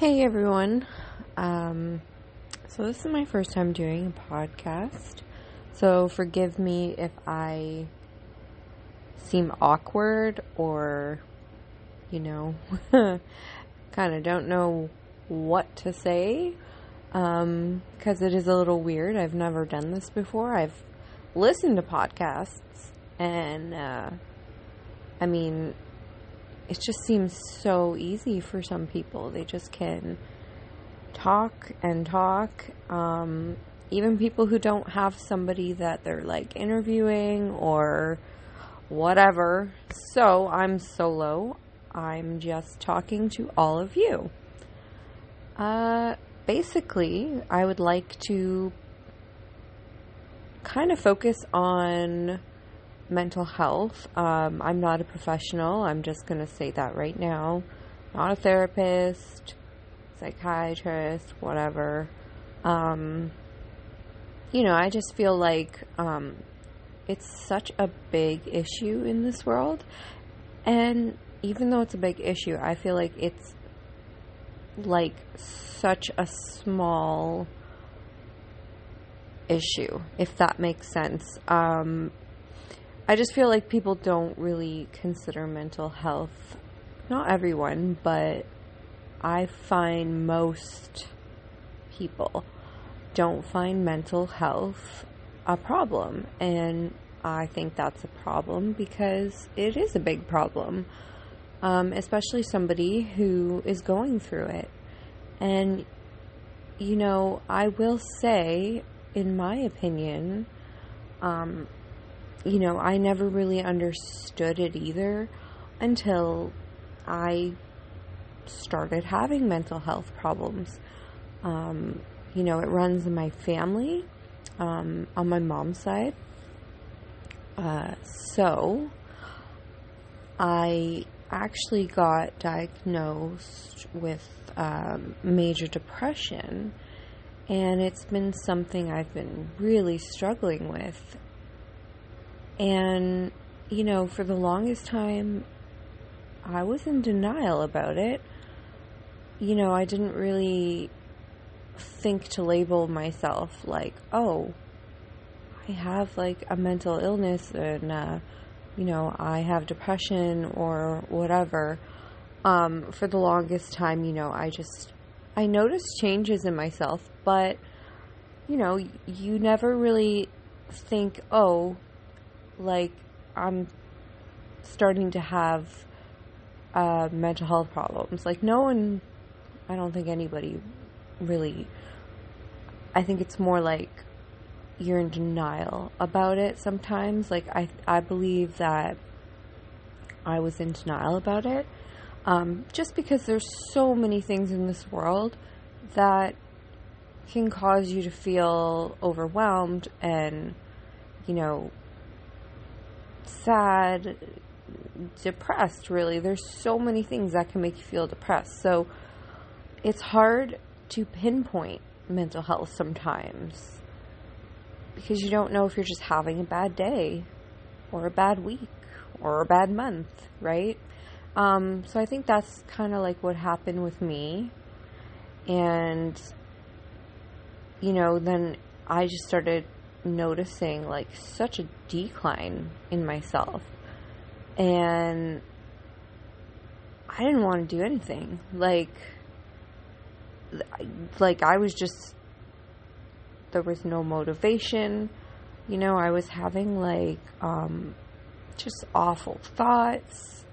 Hey everyone, so this is my first time doing a podcast, so forgive me if I seem awkward or, kind of don't know what to say, because it is a little weird. I've never done this before. I've listened to podcasts, and, it just seems so easy for some people. They just can talk and talk. Even people who don't have somebody that they're like interviewing or whatever. So I'm solo. I'm just talking to all of you. Basically, I would like to kind of focus on mental health. I'm not a professional. I'm just going to say that right now. Not a therapist, psychiatrist, whatever. I just feel like it's such a big issue in this world. And even though it's a big issue, I feel like it's like such a small issue, if that makes sense. I just feel like people don't really consider mental health, not everyone, but I find most people don't find mental health a problem, and I think that's a problem because it is a big problem, especially somebody who is going through it. And, I will say, in my opinion, I never really understood it either until I started having mental health problems. It runs in my family, on my mom's side. So I actually got diagnosed with, major depression, and it's been something I've been really struggling with. And, for the longest time, I was in denial about it. I didn't really think to label myself like, oh, I have, a mental illness and, I have depression or whatever. For the longest time, I noticed changes in myself, but, you never really think, oh, I'm starting to have mental health problems. I don't think anybody really, I think it's more like you're in denial about it sometimes. I believe that I was in denial about it, just because there's so many things in this world that can cause you to feel overwhelmed and, sad, depressed, really. There's so many things that can make you feel depressed. So it's hard to pinpoint mental health sometimes because you don't know if you're just having a bad day or a bad week or a bad month, right? So I think that's kind of what happened with me. And, then I just started noticing such a decline in myself, and I didn't want to do anything. I was just, there was no motivation. I was having just awful thoughts,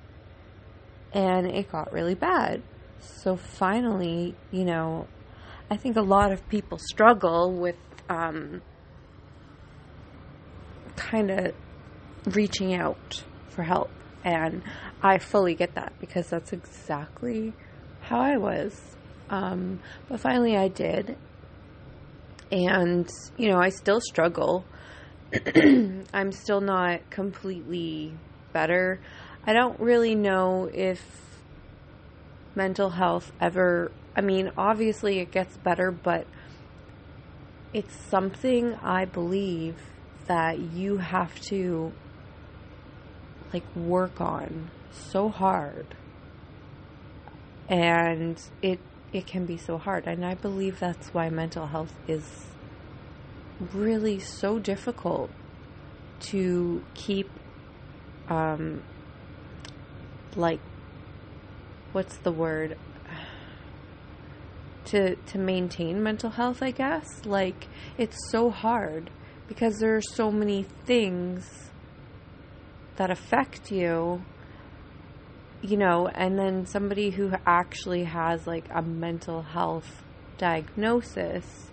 and it got really bad. So finally, I think a lot of people struggle with kind of reaching out for help, and I fully get that because that's exactly how I was. But finally I did, and I still struggle. I'm still not completely better. I don't really know if mental health ever, obviously it gets better, but it's something I believe that you have to work on so hard, and it it can be so hard. And I believe that's why mental health is really so difficult to keep, like, what's the word? To maintain mental health, I guess. Like, it's so hard because there are so many things that affect you, you know, and then somebody who actually has, like, a mental health diagnosis,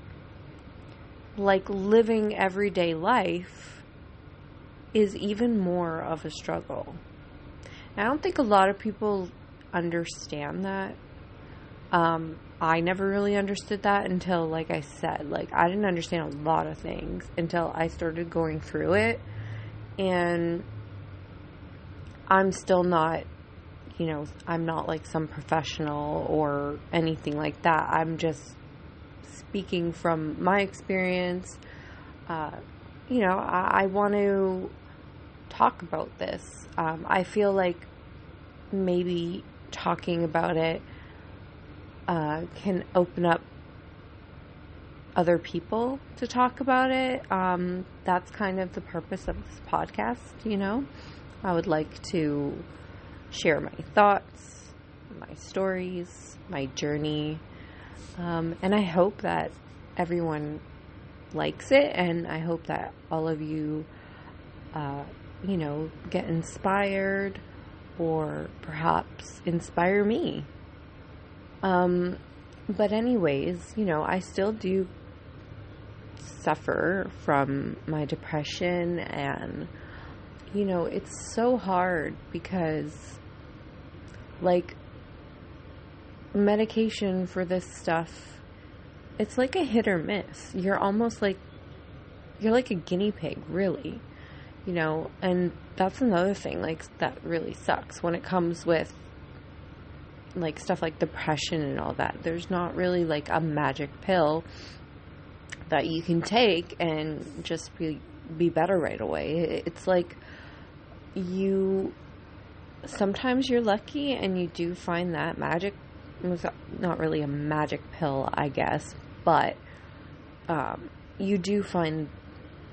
like, living everyday life is even more of a struggle. And I don't think a lot of people understand that. I never really understood that until, like I said, like, I didn't understand a lot of things until I started going through it, and I'm still not, you know, I'm not like some professional or anything like that. I'm just speaking from my experience. You know, I want to talk about this. I feel like maybe talking about it can open up other people to talk about it. That's kind of the purpose of this podcast, you know. I would like to share my thoughts, my stories, my journey, and I hope that everyone likes it, and I hope that all of you, you know, get inspired, or perhaps inspire me. But anyways, you know, I still do suffer from my depression, and you know, it's so hard because, like, medication for this stuff, it's like a hit or miss. You're almost like, you're like a guinea pig, really, you know, and that's another thing, like, that really sucks when it comes with, like, stuff like depression and all that. There's not really, like, a magic pill that you can take and just be better right away. It's like, you sometimes you're lucky and you do find that magic, not really a magic pill, I guess, but you do find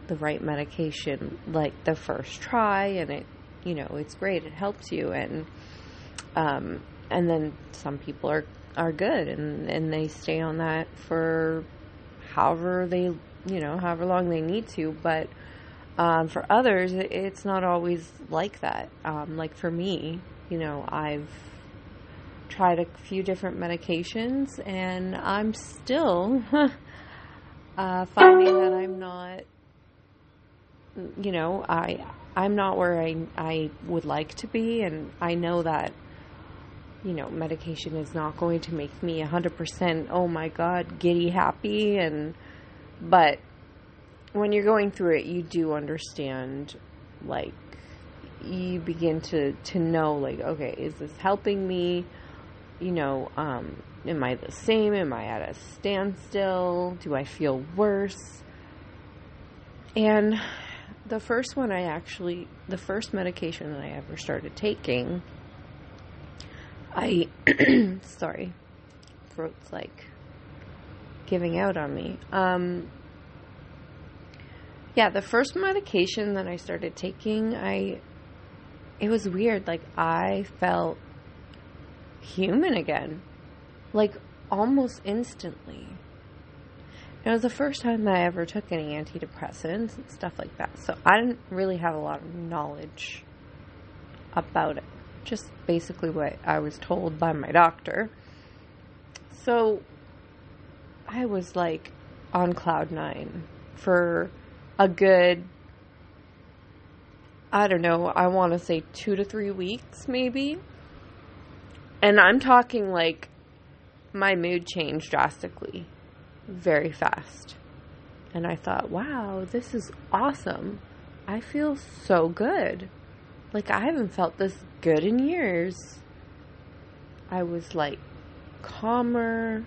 the right medication, like, the first try, and it, you know, it's great, it helps you, and then some people are good, and they stay on that for however they, you know, however long they need to, but for others, it's not always like that. Like for me, you know, I've tried a few different medications, and I'm still finding that I'm not, you know, I'm not where I would like to be, and I know that, you know, medication is not going to make me 100%, oh my God, giddy happy, but when you're going through it, you do understand, like, you begin to know, like, okay, is this helping me? You know, am I the same? Am I at a standstill? Do I feel worse? And the first medication that I ever started taking, sorry, throat's like giving out on me. Yeah, the first medication that I started taking, it was weird. Like, I felt human again, like, almost instantly. It was the first time that I ever took any antidepressants and stuff like that, so I didn't really have a lot of knowledge about it. Just basically what I was told by my doctor. So I was, like, on cloud nine for a good, I don't know, I want to say 2 to 3 weeks maybe. And I'm talking, like, my mood changed drastically, very fast. And I thought, wow, this is awesome. I feel so good. Like, I haven't felt this good in years. I was, like, calmer.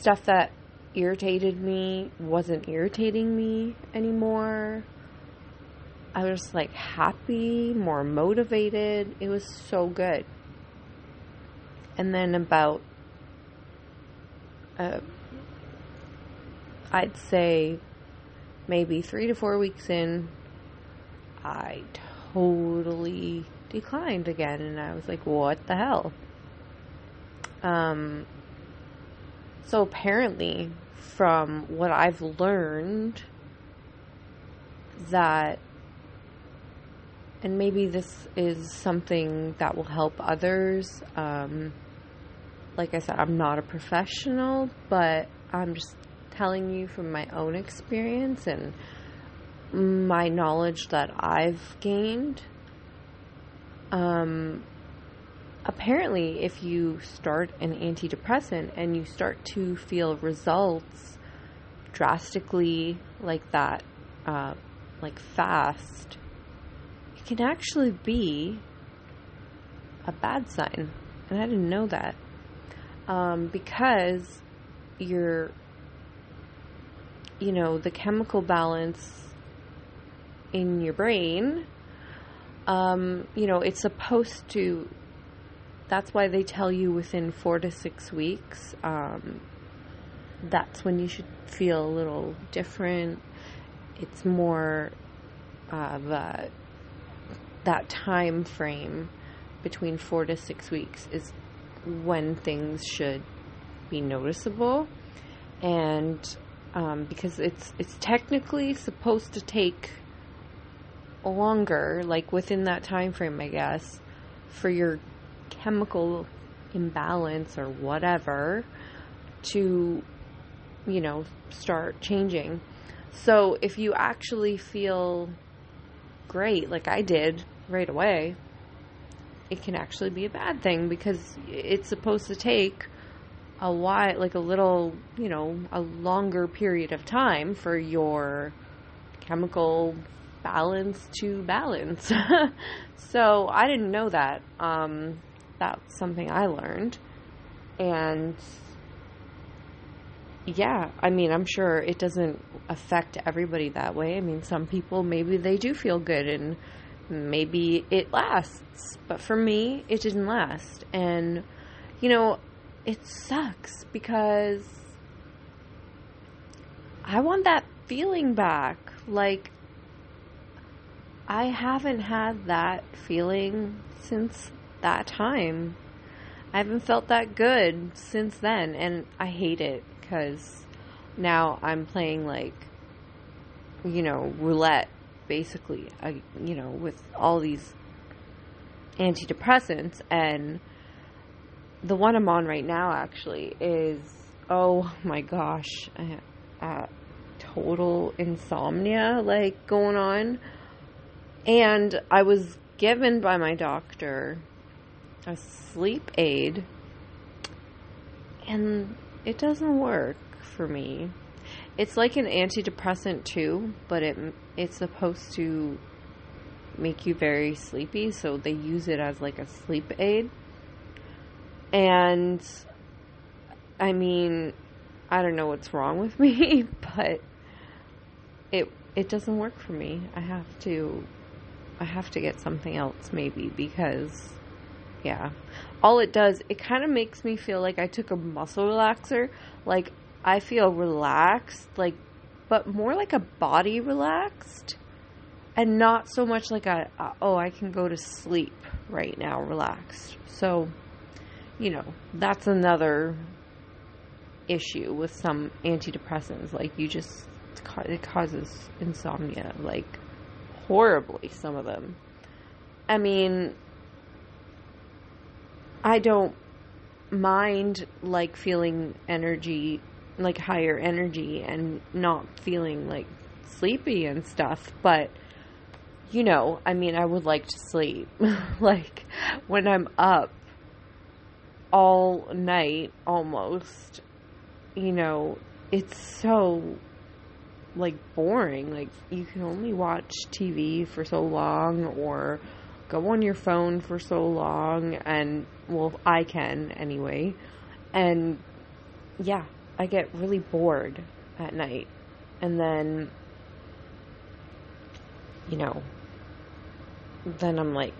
Stuff that irritated me wasn't irritating me anymore. I was, like, happy, more motivated. It was so good. And then about I'd say maybe 3 to 4 weeks in, I totally declined again, and I was like, what the hell? So apparently, from what I've learned, that, and maybe this is something that will help others, like I said, I'm not a professional, but I'm just telling you from my own experience and my knowledge that I've gained. Apparently, if you start an antidepressant and you start to feel results drastically like that, like fast, it can actually be a bad sign. And I didn't know that. Because the chemical balance in your brain, it's supposed to, that's why they tell you within 4 to 6 weeks, that's when you should feel a little different. It's more of that time frame between 4 to 6 weeks is when things should be noticeable, and because it's technically supposed to take longer, like within that time frame, I guess, for your chemical imbalance or whatever to, start changing. So if you actually feel great, like I did right away, it can actually be a bad thing, because it's supposed to take a while, like a little, a longer period of time for your chemical balance to balance. So I didn't know that. That's something I learned. And yeah, I mean, I'm sure it doesn't affect everybody that way. I mean, some people, maybe they do feel good and maybe it lasts, but for me, it didn't last. And, it sucks because I want that feeling back. Like, I haven't had that feeling since that time. I haven't felt that good since then, and I hate it because now I'm playing, like, roulette, basically, with all these antidepressants, and the one I'm on right now actually is, oh my gosh, total insomnia, like, going on. And I was given by my doctor a sleep aid, and it doesn't work for me. It's like an antidepressant too, but it's supposed to make you very sleepy, so they use it as like a sleep aid. And I mean, I don't know what's wrong with me, but it doesn't work for me. I have to get something else, maybe, because yeah. All it does, it kind of makes me feel like I took a muscle relaxer. Like, I feel relaxed, like, but more like a body relaxed, and not so much like I can go to sleep right now relaxed. So, that's another issue with some antidepressants. Like, it causes insomnia, like, horribly, some of them. I mean, I don't mind, like, feeling energy, like, higher energy and not feeling, like, sleepy and stuff, but, I mean, I would like to sleep. Like, when I'm up all night, almost, it's so, like, boring. Like, you can only watch TV for so long, or go on your phone for so long, and, well, I can, anyway, and, yeah, I get really bored at night, and then, then I'm, like,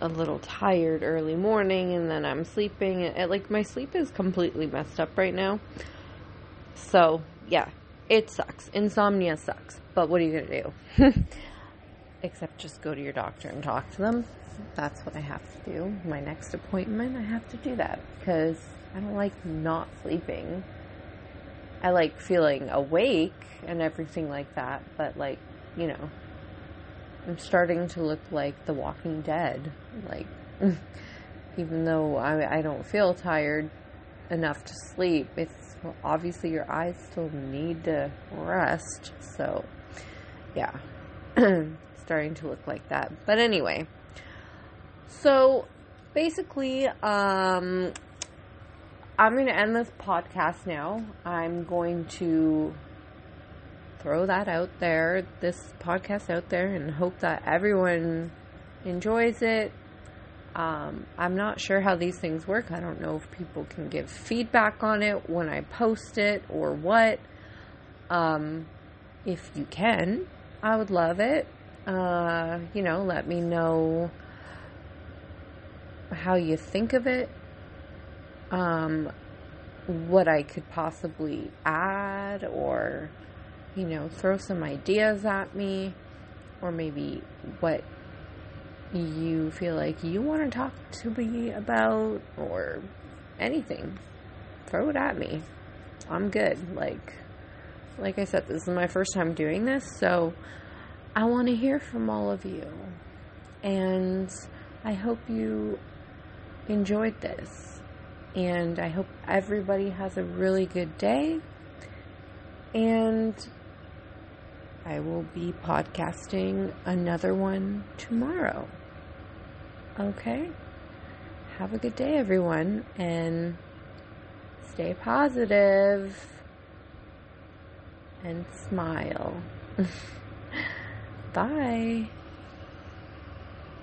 a little tired early morning, and then I'm sleeping, and, like, my sleep is completely messed up right now, So, yeah, it sucks. Insomnia sucks. But what are you going to do? Except just go to your doctor and talk to them. That's what I have to do. My next appointment, I have to do that because I don't like not sleeping. I like feeling awake and everything like that, but like, you know, I'm starting to look like The Walking Dead. Like, even though I don't feel tired enough to sleep, it's obviously your eyes still need to rest. So, yeah. Starting to look like that. But anyway, so basically, I'm going to end this podcast now. I'm going to throw that out there, this podcast out there, and hope that everyone enjoys it. I'm not sure how these things work. I don't know if people can give feedback on it when I post it or what. If you can, I would love it. You know, let me know how you think of it, what I could possibly add, or, you know, throw some ideas at me, or maybe what you feel like you want to talk to me about, or anything. Throw it at me. I'm good. Like I said, this is my first time doing this, so I want to hear from all of you, and I hope you enjoyed this, and I hope everybody has a really good day, and I will be podcasting another one tomorrow, okay? Have a good day, everyone, and stay positive. And smile. Bye.